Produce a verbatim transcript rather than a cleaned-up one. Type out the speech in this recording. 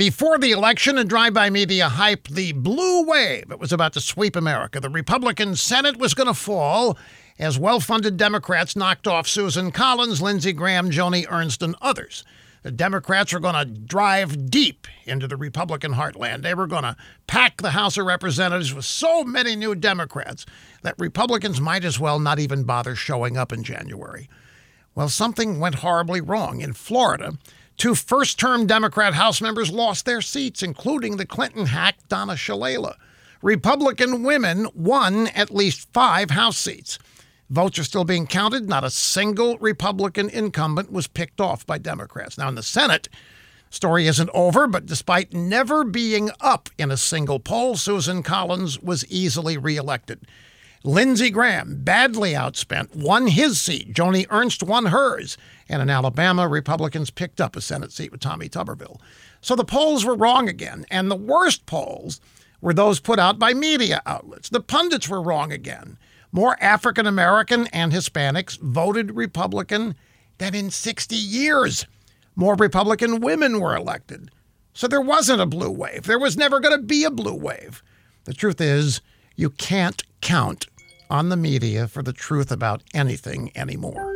Before the election, and drive-by media hyped the blue wave that was about to sweep America. The Republican Senate was going to fall as well-funded Democrats knocked off Susan Collins, Lindsey Graham, Joni Ernst, and others. The Democrats were going to drive deep into the Republican heartland. They were going to pack the House of Representatives with so many new Democrats that Republicans might as well not even bother showing up in January. Well, something went horribly wrong. In Florida, two first-term Democrat House members lost their seats, including the Clinton hack Donna Shalala. Republican women won at least five House seats. Votes are still being counted. Not a single Republican incumbent was picked off by Democrats. Now, in the Senate, the story isn't over, but despite never being up in a single poll, Susan Collins was easily reelected. Lindsey Graham, badly outspent, won his seat. Joni Ernst won hers. And in Alabama, Republicans picked up a Senate seat with Tommy Tuberville. So the polls were wrong again. And the worst polls were those put out by media outlets. The pundits were wrong again. More African American and Hispanics voted Republican than in sixty years. More Republican women were elected. So there wasn't a blue wave. There was never going to be a blue wave. The truth is, you can't count on the media for the truth about anything anymore.